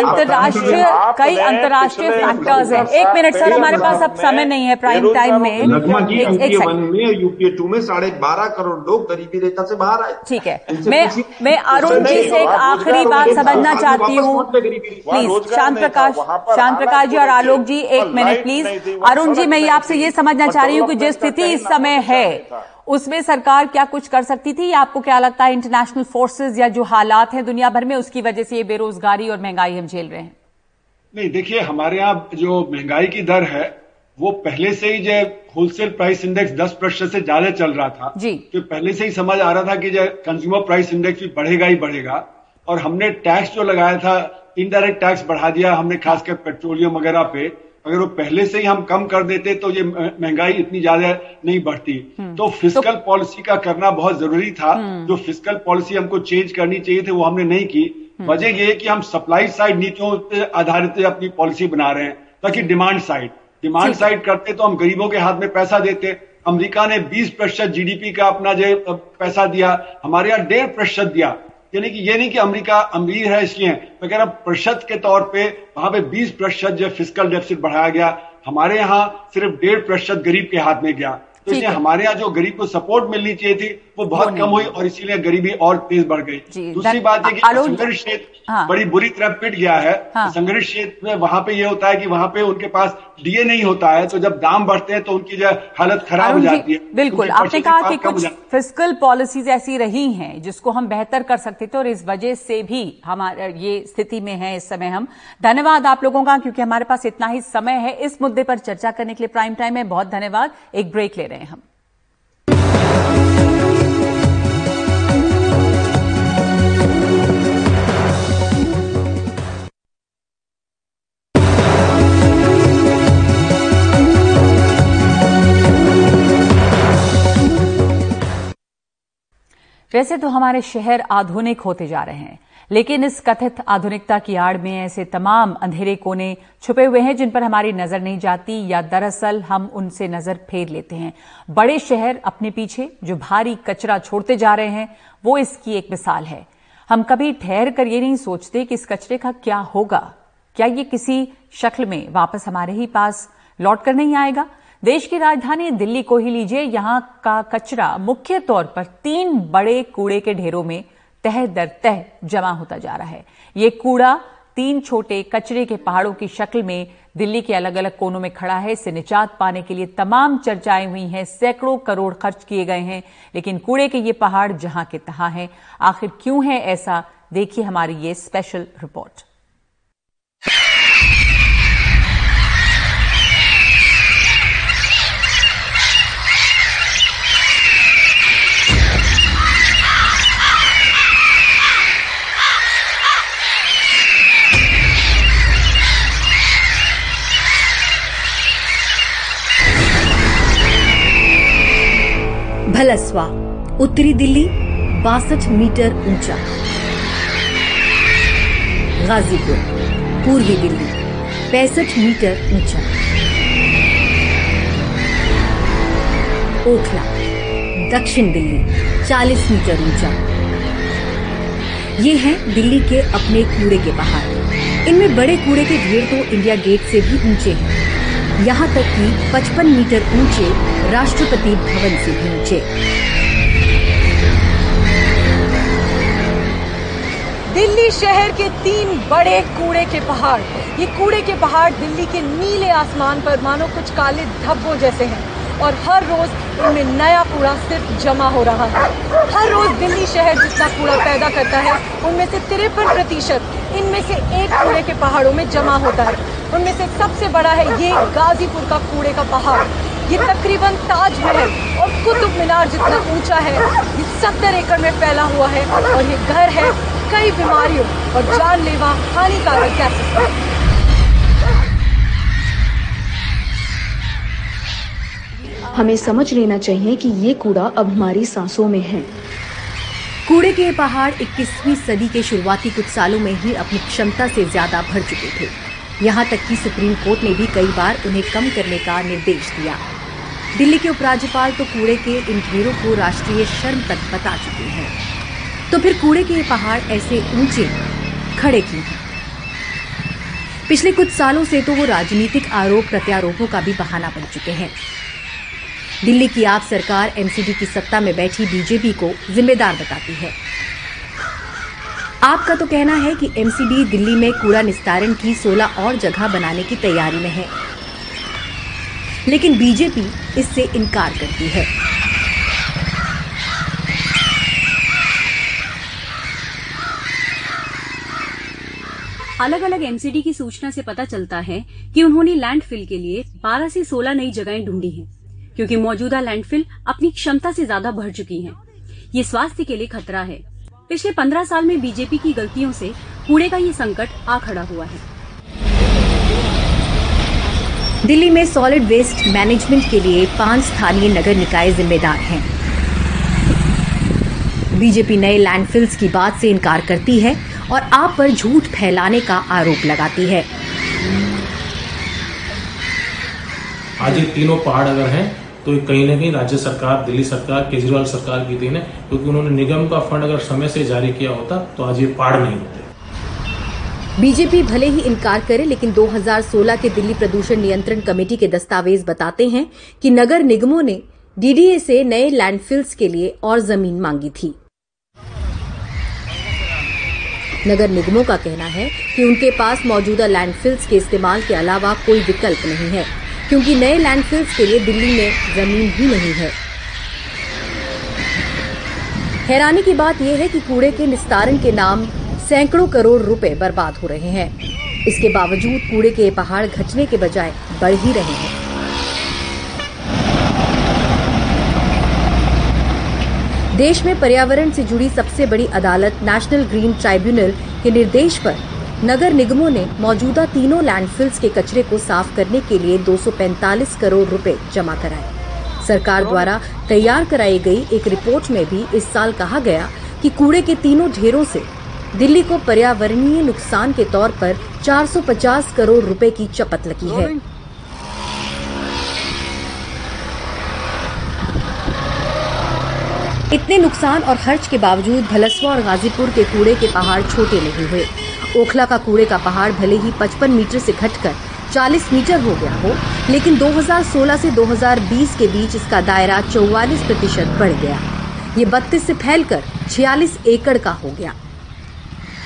अंतर्राष्ट्रीय कई अंतर्राष्ट्रीय फैक्टर्स हैं। एक मिनट सर, हमारे पास अब समय नहीं है। प्राइम टाइम में नकमा जी, यूपीए वन में, यूपीए टू में साढ़े बारह करोड़ लोग गरीबी रेखा से बाहर आए। ठीक है, मैं मैं अरुण जी से एक आखिरी बात समझना चाहती हूँ, प्लीज। शांत प्रकाश शांत प्रकाश जी और आलोक जी, एक मिनट प्लीज। अरुण जी, मैं आपसे ये समझना चाह रही हूँ कि जिस स्थिति इस समय है उसमें सरकार क्या कुछ कर सकती थी, या आपको क्या लगता है इंटरनेशनल फोर्सेस या जो हालात हैं दुनिया भर में, उसकी वजह से ये बेरोजगारी और महंगाई हम झेल रहे हैं? नहीं, देखिए, हमारे यहाँ जो महंगाई की दर है वो पहले से ही, जो होलसेल प्राइस इंडेक्स दस प्रतिशत से ज्यादा चल रहा था जी, तो पहले से ही समझ आ रहा था कि जो कंज्यूमर प्राइस इंडेक्स भी बढ़ेगा ही बढ़ेगा। और हमने टैक्स जो लगाया था इनडायरेक्ट टैक्स बढ़ा दिया हमने, खासकर पेट्रोलियम वगैरह पे। अगर वो पहले से ही हम कम कर देते तो ये महंगाई इतनी ज्यादा नहीं बढ़ती। तो फिस्कल पॉलिसी का करना बहुत जरूरी था, जो फिस्कल पॉलिसी हमको चेंज करनी चाहिए थी वो हमने नहीं की। वजह ये है कि हम सप्लाई साइड नीतियों पर आधारित अपनी पॉलिसी बना रहे हैं, ताकि डिमांड साइड डिमांड साइड करते तो हम गरीबों के हाथ में पैसा देते। अमेरिका ने बीस प्रतिशत जीडीपी का अपना जो पैसा दिया, हमारे यहाँ डेढ़ प्रतिशत दिया। यानी कि ये नहीं कि अमेरिका अमीर है इसलिए, वगैरह प्रतिशत के तौर पे वहां पे बीस प्रतिशत जो फिस्कल डेफिसिट बढ़ाया गया, हमारे यहाँ सिर्फ डेढ़ प्रतिशत गरीब के हाथ में गया। तो इसलिए हमारे यहाँ जो गरीब को सपोर्ट मिलनी चाहिए थी वो बहुत कम हुई और इसीलिए गरीबी और तेज बढ़ गई। दूसरी बात है कि संगठित क्षेत्र बड़ी बुरी तरह पिट गया है। संगठित क्षेत्र में वहाँ पे ये होता है कि वहाँ पे उनके पास डीए नहीं होता है, तो जब दाम बढ़ते हैं तो उनकी जो हालत खराब हो जाती है। बिल्कुल, आपने कहा कि कुछ फिस्कल पॉलिसीज ऐसी रही हैं जिसको हम बेहतर कर सकते थे और इस वजह से भी हमारे ये स्थिति में है इस समय हम। धन्यवाद आप लोगों का, क्योंकि हमारे पास इतना ही समय है इस मुद्दे पर चर्चा करने के लिए। प्राइम टाइम में बहुत धन्यवाद, एक ब्रेक ले रहे हैं हम। वैसे तो हमारे शहर आधुनिक होते जा रहे हैं, लेकिन इस कथित आधुनिकता की आड़ में ऐसे तमाम अंधेरे कोने छुपे हुए हैं जिन पर हमारी नजर नहीं जाती, या दरअसल हम उनसे नजर फेर लेते हैं। बड़े शहर अपने पीछे जो भारी कचरा छोड़ते जा रहे हैं वो इसकी एक मिसाल है। हम कभी ठहर कर ये नहीं सोचते कि इस कचरे का क्या होगा, क्या ये किसी शक्ल में वापस हमारे ही पास लौट कर नहीं आएगा। देश की राजधानी दिल्ली को ही लीजिए, यहां का कचरा मुख्य तौर पर तीन बड़े कूड़े के ढेरों में तह दर तह जमा होता जा रहा है। ये कूड़ा तीन छोटे कचरे के पहाड़ों की शक्ल में दिल्ली के अलग अलग कोनों में खड़ा है। इससे निजात पाने के लिए तमाम चर्चाएं हुई हैं, सैकड़ों करोड़ खर्च किए गए हैं, लेकिन कूड़े के ये पहाड़ जहां के तहां हैं। आखिर क्यों है ऐसा, देखिए हमारी ये स्पेशल रिपोर्ट। भलसवा, उत्तरी दिल्ली, बासठ मीटर ऊंचा। गाजीपुर, पूर्वी दिल्ली, पैंसठ मीटर ऊंचा। ओखला, दक्षिण दिल्ली, चालीस मीटर ऊंचा। ये हैं दिल्ली के अपने कूड़े के पहाड़। इनमें बड़े कूड़े के ढेर तो इंडिया गेट से भी ऊंचे हैं, यहाँ तक कि पचपन मीटर ऊंचे राष्ट्रपति भवन से भी ऊंचे। दिल्ली शहर के तीन बड़े कूड़े के पहाड़। ये कूड़े के पहाड़ दिल्ली के नीले आसमान पर मानो कुछ काले धब्बों जैसे हैं और हर रोज इनमें नया कूड़ा सिर्फ जमा हो रहा है। हर रोज दिल्ली शहर जितना कूड़ा पैदा करता है उनमें से तिरपन प्रतिशत इनमें से एक कूड़े के पहाड़ों में जमा होता है। उनमें से सबसे बड़ा है ये गाजीपुर का कूड़े का पहाड़। ये तकरीबन ताजमहल और कुतुब मीनार जितना ऊंचा है। ये सत्तर एकड़ में फैला हुआ है और ये घर है कई बीमारियों और जानलेवा हानिकारक गैसेस का। हमें समझ लेना चाहिए कि ये कूड़ा अब हमारी सांसों में है। कूड़े के पहाड़ इक्कीसवीं सदी के शुरुआती कुछ सालों में ही अपनी क्षमता से ज्यादा भर चुके थे। यहाँ तक कि सुप्रीम कोर्ट ने भी कई बार उन्हें कम करने का निर्देश दिया। दिल्ली के उपराज्यपाल तो कूड़े के इन ढेरों को राष्ट्रीय शर्म तक बता चुके हैं। तो फिर कूड़े के ये पहाड़ ऐसे ऊंचे खड़े क्यों हैं? पिछले कुछ सालों से तो वो राजनीतिक आरोप प्रत्यारोपों का भी बहाना बन चुके हैं। दिल्ली की आप सरकार एमसीडी की सत्ता में बैठी बीजेपी को जिम्मेदार बताती है। आपका तो कहना है कि एमसीडी दिल्ली में कूड़ा निस्तारण की सोलह और जगह बनाने की तैयारी में है, लेकिन बीजेपी इससे इनकार करती है। अलग अलग एमसीडी की सूचना से पता चलता है कि उन्होंने लैंडफिल के लिए बारह से सोलह नई जगहें ढूंढी हैं, क्योंकि मौजूदा लैंडफिल अपनी क्षमता से ज्यादा भर चुकी हैं। ये स्वास्थ्य के लिए खतरा है। पिछले पंद्रह साल में बीजेपी की गलतियों से कूड़े का ये संकट आ खड़ा हुआ है। दिल्ली में सॉलिड वेस्ट मैनेजमेंट के लिए पांच स्थानीय नगर निकाय जिम्मेदार हैं। बीजेपी नए लैंडफिल्स की बात से इनकार करती है और आप पर झूठ फैलाने का आरोप लगाती है। आज ये तीनों पहाड़ अगर हैं तो कहीं ना कहीं राज्य सरकार, दिल्ली सरकार, केजरीवाल सरकार की देन है, क्योंकि उन्होंने निगम का फंड अगर समय से जारी किया होता तो आज ये पहाड़ नहीं होते। बीजेपी भले ही इनकार करे, लेकिन दो हज़ार सोलह के दिल्ली प्रदूषण नियंत्रण कमेटी के दस्तावेज बताते हैं कि नगर निगमों ने डीडीए से नए लैंडफिल्स के लिए और जमीन मांगी थी। नगर निगमों का कहना है कि उनके पास मौजूदा लैंडफिल्स के इस्तेमाल के अलावा कोई विकल्प नहीं है, क्योंकि नए लैंडफिल्स के लिए दिल्ली में जमीन ही नहीं है। हैरानी की बात यह है कि कूड़े के निस्तारण के नाम सैकड़ों करोड़ रुपए बर्बाद हो रहे हैं। इसके बावजूद कूड़े के पहाड़ घटने के बजाय बढ़ ही रहे हैं। देश में पर्यावरण से जुड़ी सबसे बड़ी अदालत नेशनल ग्रीन ट्राइब्यूनल के निर्देश पर नगर निगमों ने मौजूदा तीनों लैंडफिल्स के कचरे को साफ करने के लिए दो सौ पैंतालीस करोड़ रुपए जमा कराए। सरकार द्वारा तैयार कराई गई एक रिपोर्ट में भी इस साल कहा गया कि कूड़े के तीनों ढेरों से दिल्ली को पर्यावरणीय नुकसान के तौर पर चार सौ पचास करोड़ रुपए की चपत लगी है। इतने नुकसान और खर्च के बावजूद भलसवा और गाजीपुर के कूड़े के पहाड़ छोटे नहीं हुए। ओखला का कूड़े का पहाड़ भले ही पचपन मीटर से घटकर चालीस मीटर हो गया हो, लेकिन दो हज़ार सोलह से दो हज़ार बीस के बीच इसका दायरा चौवालीस प्रतिशत बढ़ गया। ये बत्तीस से फैलकर छियालीस एकड़ का हो गया,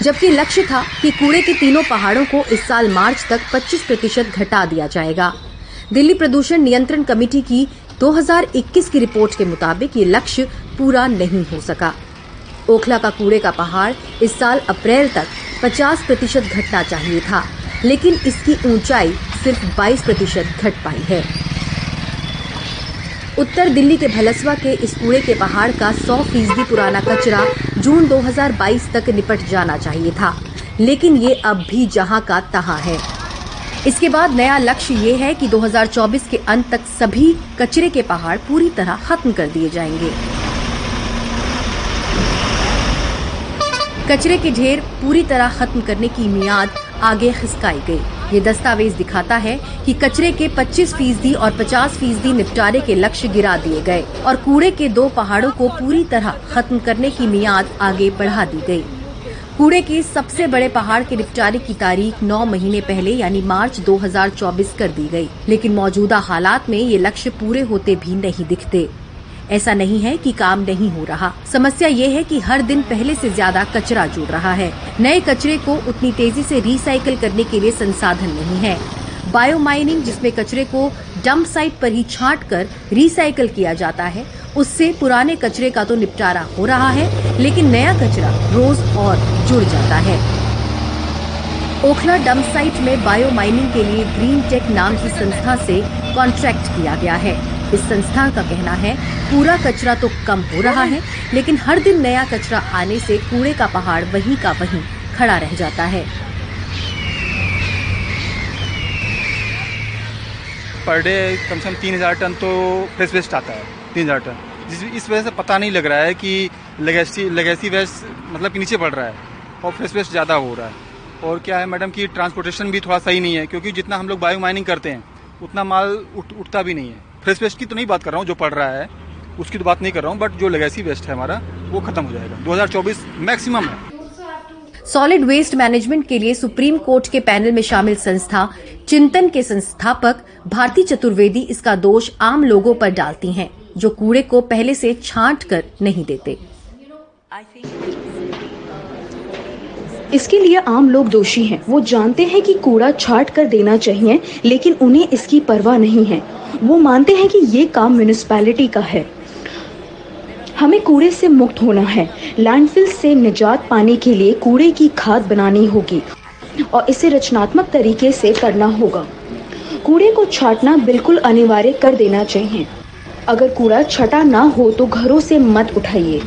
जबकि लक्ष्य था कि कूड़े के तीनों पहाड़ों को इस साल मार्च तक पच्चीस प्रतिशत घटा दिया जाएगा। दिल्ली प्रदूषण नियंत्रण कमेटी की दो हज़ार इक्कीस की रिपोर्ट के मुताबिक ये लक्ष्य पूरा नहीं हो सका। ओखला का कूड़े का पहाड़ इस साल अप्रैल तक पचास प्रतिशत घटना चाहिए था, लेकिन इसकी ऊंचाई सिर्फ बाईस प्रतिशत घट पाई है। उत्तर दिल्ली के भलसवा के इस कूड़े के पहाड़ का सौ फीसदी पुराना कचरा जून दो हज़ार बाईस तक निपट जाना चाहिए था, लेकिन ये अब भी जहां का तहां है। इसके बाद नया लक्ष्य ये है कि दो हज़ार चौबीस के अंत तक सभी कचरे के पहाड़ पूरी तरह खत्म कर दिए जाएंगे। कचरे के ढेर पूरी तरह खत्म करने की मियाद आगे खिसकाई गई। ये दस्तावेज दिखाता है कि कचरे के पच्चीस फीसदी और पचास फीसदी निपटारे के लक्ष्य गिरा दिए गए और कूड़े के दो पहाड़ों को पूरी तरह खत्म करने की मियाद आगे बढ़ा दी गई। कूड़े के सबसे बड़े पहाड़ के निपटारे की तारीख नौ महीने पहले यानी मार्च दो हज़ार चौबीस कर दी गई, लेकिन मौजूदा हालात में ये लक्ष्य पूरे होते भी नहीं दिखते। ऐसा नहीं है कि काम नहीं हो रहा, समस्या ये है कि हर दिन पहले से ज्यादा कचरा जुड़ रहा है। नए कचरे को उतनी तेजी से रिसाइकिल करने के लिए संसाधन नहीं है। बायोमाइनिंग, जिसमें कचरे को डंप साइट पर ही छांटकर रिसाइकिल किया जाता है, उससे पुराने कचरे का तो निपटारा हो रहा है, लेकिन नया कचरा रोज और जुड़ जाता है। ओखला डंप साइट में बायोमाइनिंग के लिए ग्रीन टेक नाम की संस्था से कॉन्ट्रैक्ट किया गया है। इस संस्था का कहना है पूरा कचरा तो कम हो रहा है, लेकिन हर दिन नया कचरा आने से कूड़े का पहाड़ वहीं का वहीं खड़ा रह जाता है। पर डे कम से कम तीन हजार टन तो फ्रेश वेस्ट आता है, तीन हजार टन जिस इस वजह से पता नहीं लग रहा है कि लेगेसी लेगेसी वेस्ट मतलब कि नीचे बढ़ रहा है और फ्रेश वेस्ट ज़्यादा हो रहा है। और क्या है मैडम कि ट्रांसपोर्टेशन भी थोड़ा सही नहीं है, क्योंकि जितना हम लोग बायो माइनिंग करते हैं उतना माल उठ, उठता भी नहीं है। फ्रेश वेस्ट की तो नहीं बात कर रहा हूँ, जो पड़ रहा है उसकी तो बात नहीं कर रहा हूँ, बट जो लेगेसी वेस्ट है हमारा वो खत्म हो जाएगा। दो हज़ार चौबीस मैक्सिमम है। सॉलिड वेस्ट मैनेजमेंट के लिए सुप्रीम कोर्ट के पैनल में शामिल संस्था चिंतन के संस्थापक भारती चतुर्वेदी इसका दोष आम लोगों पर डालती हैं, जो कूड़े को पहले से छांट कर नहीं देते। इसके लिए आम लोग दोषी हैं। वो जानते हैं कि कूड़ा छांट कर देना चाहिए, लेकिन उन्हें इसकी परवाह नहीं है। वो मानते हैं कि ये काम म्यूनिसिपैलिटी का है। हमें कूड़े से मुक्त होना है। लैंडफिल से निजात पाने के लिए कूड़े की खाद बनानी होगी और इसे रचनात्मक तरीके से करना होगा। कूड़े को छांटना बिल्कुल अनिवार्य कर देना चाहिए। अगर कूड़ा छटा ना हो तो घरों से मत उठाइए,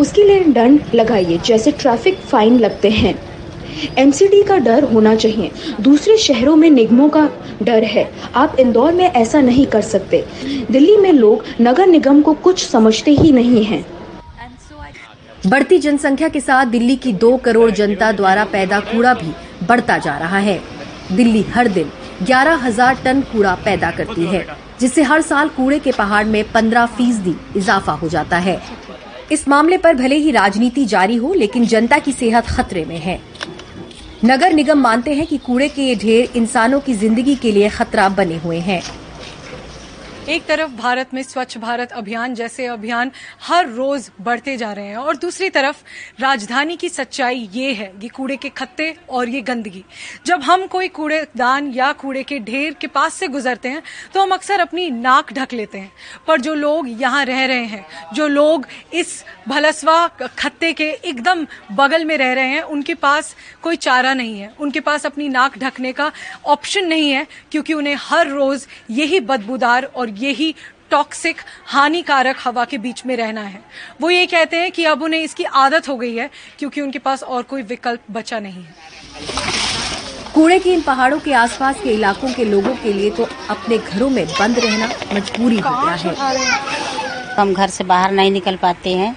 उसके लिए दंड लगाइए, जैसे ट्रैफिक फाइन लगते हैं। एमसीडी का डर होना चाहिए। दूसरे शहरों में निगमों का डर है, आप इंदौर में ऐसा नहीं कर सकते। दिल्ली में लोग नगर निगम को कुछ समझते ही नहीं हैं। बढ़ती जनसंख्या के साथ दिल्ली की दो करोड़ जनता द्वारा पैदा कूड़ा भी बढ़ता जा रहा है। दिल्ली हर दिन ग्यारह हज़ार टन कूड़ा पैदा करती है, जिससे हर साल कूड़े के पहाड़ में पंद्रह फीसदी इजाफा हो जाता है। इस मामले पर भले ही राजनीति जारी हो, लेकिन जनता की सेहत खतरे में है। नगर निगम मानते हैं कि कूड़े के ये ढेर इंसानों की जिंदगी के लिए खतरा बने हुए हैं। एक तरफ भारत में स्वच्छ भारत अभियान जैसे अभियान हर रोज बढ़ते जा रहे हैं और दूसरी तरफ राजधानी की सच्चाई ये है कि कूड़े के खत्ते और ये गंदगी। जब हम कोई कूड़ेदान या कूड़े के ढेर के पास से गुजरते हैं तो हम अक्सर अपनी नाक ढक लेते हैं, पर जो लोग यहाँ रह रहे हैं, जो लोग इस भलसवा खत्ते के एकदम बगल में रह रहे हैं, उनके पास कोई चारा नहीं है, उनके पास अपनी नाक ढकने का ऑप्शन नहीं है, क्योंकि उन्हें हर रोज यही बदबूदार और यही टॉक्सिक हानिकारक हवा के बीच में रहना है। वो ये कहते हैं कि अब उन्हें इसकी आदत हो गई है, क्योंकि उनके पास और कोई विकल्प बचा नहीं है। कूड़े के इन पहाड़ों के आसपास के इलाकों के लोगों के लिए तो अपने घरों में बंद रहना मजबूरी हो गया है। हम घर से बाहर नहीं निकल पाते हैं,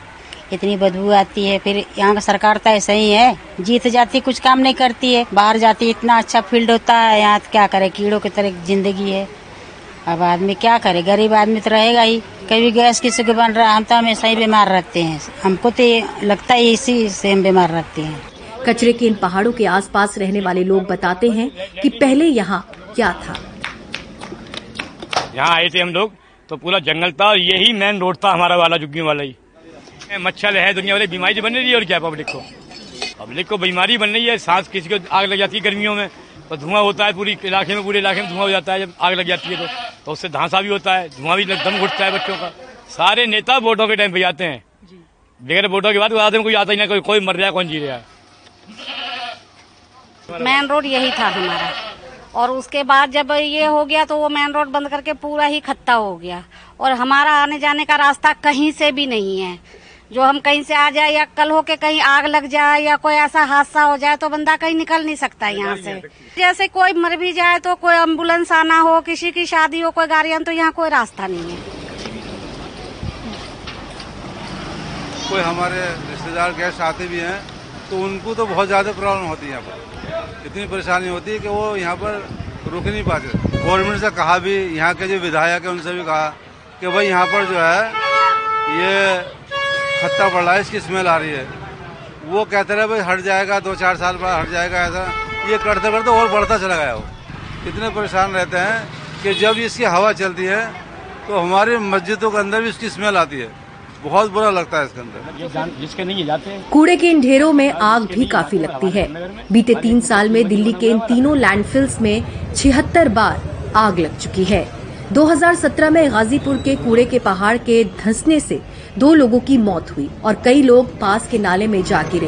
इतनी बदबू आती है। फिर यहाँ का सरकार तो ऐसा ही है, जीत जाती कुछ काम नहीं करती है, बाहर जाती इतना अच्छा फील्ड होता है, यहाँ क्या करे, कीड़ों की तरह जिंदगी है। अब आदमी क्या करे, गरीब आदमी तो रहेगा ही। कभी गैस किसी को बन रहा, हम तो हमेशा ही बीमार रहते हैं, हमको तो लगता है इसी से हम बीमार रहते हैं। कचरे के इन पहाड़ों के आसपास रहने वाले लोग बताते हैं कि पहले यहाँ क्या था। यहाँ आए थे हम लोग तो पूरा जंगल था और यही मेन रोड था हमारा वाला, जुग्गी वाला ही। मच्छर है, दुनिया वाली बीमारी बन रही है, और क्या पब्लिक को पब्लिक को बीमारी बन रही है। सांस किसी को आग लग जाती है गर्मियों में तो धुआं होता है पूरी इलाके में, पूरे इलाके में धुआं हो जाता है। जब आग लग जाती है तो तो उससे धांसा भी होता है, धुआं भी दम घुटता है बच्चों का। सारे नेता वोटों के टाइम पे जाते हैं, बगैर वोटों के बाद आदमी कोई आता ही नहीं, कोई कोई मर रहा है, कौन जी रहा है। मेन रोड यही था हमारा, और उसके बाद जब ये हो गया तो वो मेन रोड बंद करके पूरा ही खत्ता हो गया, और हमारा आने जाने का रास्ता कहीं से भी नहीं है। जो हम कहीं से आ जाए या कल हो के कहीं आग लग जाए या कोई ऐसा हादसा हो जाए तो बंदा कहीं निकल नहीं सकता यहाँ से। जैसे कोई मर भी जाए तो कोई एम्बुलेंस आना हो, किसी की शादी हो, कोई गाड़ियां, तो यहाँ कोई रास्ता नहीं है। कोई हमारे रिश्तेदार गैस आते भी हैं तो उनको तो बहुत ज्यादा प्रॉब्लम होती है, यहाँ पर इतनी परेशानी होती है कि वो यहाँ पर रुक नहीं पाते। गवर्नमेंट से कहा भी, यहाँ के जो विधायक है उनसे भी कहा कि भाई यहाँ पर जो है ये खत्ता पड़ रहा है, इसकी स्मेल आ रही है। वो कहते रहे भाई हट जाएगा, दो चार साल बाद हट जाएगा, ऐसा ये करते करते और बढ़ता चला गया। वो इतने परेशान रहते हैं कि जब इसकी हवा चलती है तो हमारे मस्जिदों के अंदर भी इसकी स्मेल आती है, बहुत बुरा लगता है इसके अंदर, जिसके नहीं जाते। कूड़े के इन ढेरों में आग भी काफी लगती है। बीते तीन साल में दिल्ली के इन तीनों लैंडफिल्स में छिहत्तर बार आग लग चुकी है। दो हज़ार सत्रह में गाजीपुर के कूड़े के पहाड़ के धंसने से दो लोगों की मौत हुई और कई लोग पास के नाले में जा गिरे।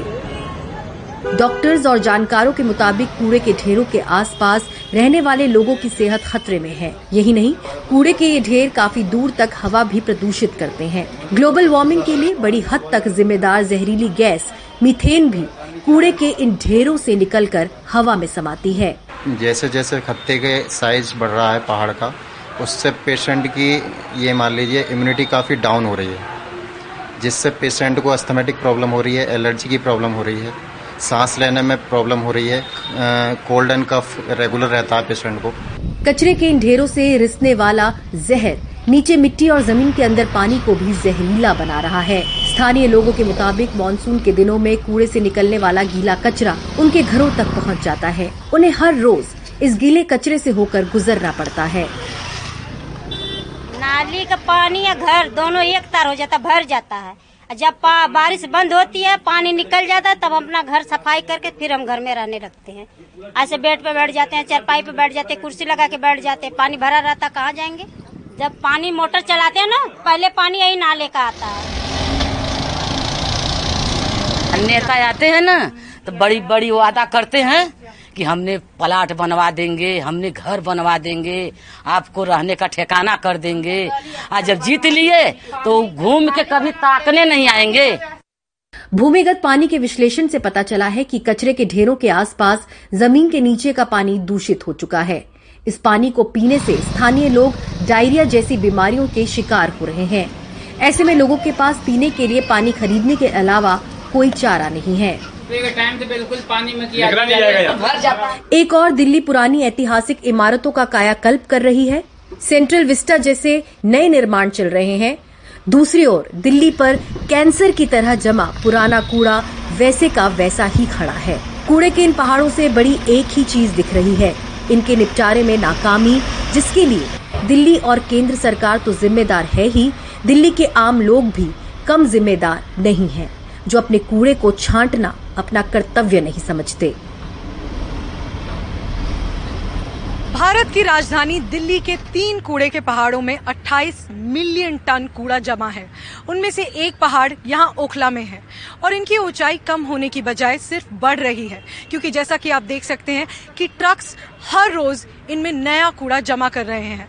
डॉक्टर्स और जानकारों के मुताबिक कूड़े के ढेरों के आसपास रहने वाले लोगों की सेहत खतरे में है। यही नहीं, कूड़े के ये ढेर काफी दूर तक हवा भी प्रदूषित करते हैं। ग्लोबल वार्मिंग के लिए बड़ी हद तक जिम्मेदार जहरीली गैस मीथेन भी कूड़े के इन ढेरों से निकलकर हवा में समाती है। जैसे जैसे खत्ते के साइज बढ़ रहा है पहाड़ का, उससे पेशेंट की ये मान लीजिए इम्यूनिटी काफ़ी डाउन हो रही है, जिससे पेशेंट को अस्थमेटिक प्रॉब्लम हो रही है, एलर्जी की प्रॉब्लम हो रही है, सांस लेने में प्रॉब्लम हो रही है, कोल्ड एंड कफ रेगुलर रहता है पेशेंट को। कचरे के इन ढेरों से रिसने वाला जहर नीचे मिट्टी और जमीन के अंदर पानी को भी जहरीला बना रहा है। स्थानीय लोगों के मुताबिक मानसून के दिनों में कूड़े से निकलने वाला गीला कचरा उनके घरों तक पहुँच जाता है। उन्हें हर रोज इस गीले कचरे से होकर गुजरना पड़ता है। नाली का पानी या घर दोनों एक तार हो जाता, भर जाता है। जब बारिश बंद होती है, पानी निकल जाता है, तब अपना घर सफाई करके फिर हम घर में रहने लगते हैं। ऐसे बेड पे बैठ जाते हैं, चारपाई पे बैठ जाते हैं, कुर्सी लगा के बैठ जाते हैं। पानी भरा रहता, कहाँ जाएंगे? जब पानी मोटर चलाते हैं ना, पहले पानी यही नाले का आता है। नेता आते हैं ना तो बड़ी बड़ी वादा करते हैं कि हमने प्लाट बनवा देंगे, हमने घर बनवा देंगे, आपको रहने का ठिकाना कर देंगे। आज जब जीत लिए तो घूम के कभी ताकने नहीं आएंगे। भूमिगत पानी के विश्लेषण से पता चला है कि कचरे के ढेरों के आसपास जमीन के नीचे का पानी दूषित हो चुका है। इस पानी को पीने से स्थानीय लोग डायरिया जैसी बीमारियों के शिकार हो रहे हैं। ऐसे में लोगों के पास पीने के लिए पानी खरीदने के अलावा कोई चारा नहीं है। टाइम तो बिल्कुल पानी में किया जाएगा। एक और दिल्ली पुरानी ऐतिहासिक इमारतों का कायाकल्प कर रही है। सेंट्रल विस्टा जैसे नए निर्माण चल रहे हैं। दूसरी ओर दिल्ली पर कैंसर की तरह जमा पुराना कूड़ा वैसे का वैसा ही खड़ा है। कूड़े के इन पहाड़ों से बड़ी एक ही चीज दिख रही है, इनके निपटारे में नाकामी, जिसके लिए दिल्ली और केंद्र सरकार तो जिम्मेदार है ही, दिल्ली के आम लोग भी कम जिम्मेदार नहीं है, जो अपने कूड़े को छांटना अपना कर्तव्य नहीं समझते। भारत की राजधानी दिल्ली के तीन कूड़े के पहाड़ों में अट्ठाईस मिलियन टन कूड़ा जमा है। उनमें से एक पहाड़ यहाँ ओखला में है और इनकी ऊंचाई कम होने की बजाय सिर्फ बढ़ रही है, क्योंकि जैसा कि आप देख सकते हैं कि ट्रक्स हर रोज इनमें नया कूड़ा जमा कर रहे हैं।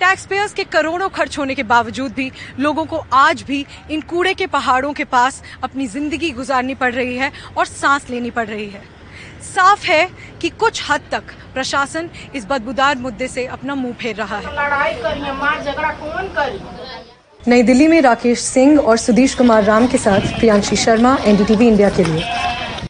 टैक्स पेयर्स के करोड़ों खर्च होने के बावजूद भी लोगों को आज भी इन कूड़े के पहाड़ों के पास अपनी जिंदगी गुजारनी पड़ रही है और सांस लेनी पड़ रही है। साफ है कि कुछ हद तक प्रशासन इस बदबूदार मुद्दे से अपना मुंह फेर रहा है। लड़ाई करिए, मार झगड़ा कौन करे? नई दिल्ली में राकेश सिंह और सुदीश कुमार राम के साथ Priyanshi Sharma, N D T V India के लिए।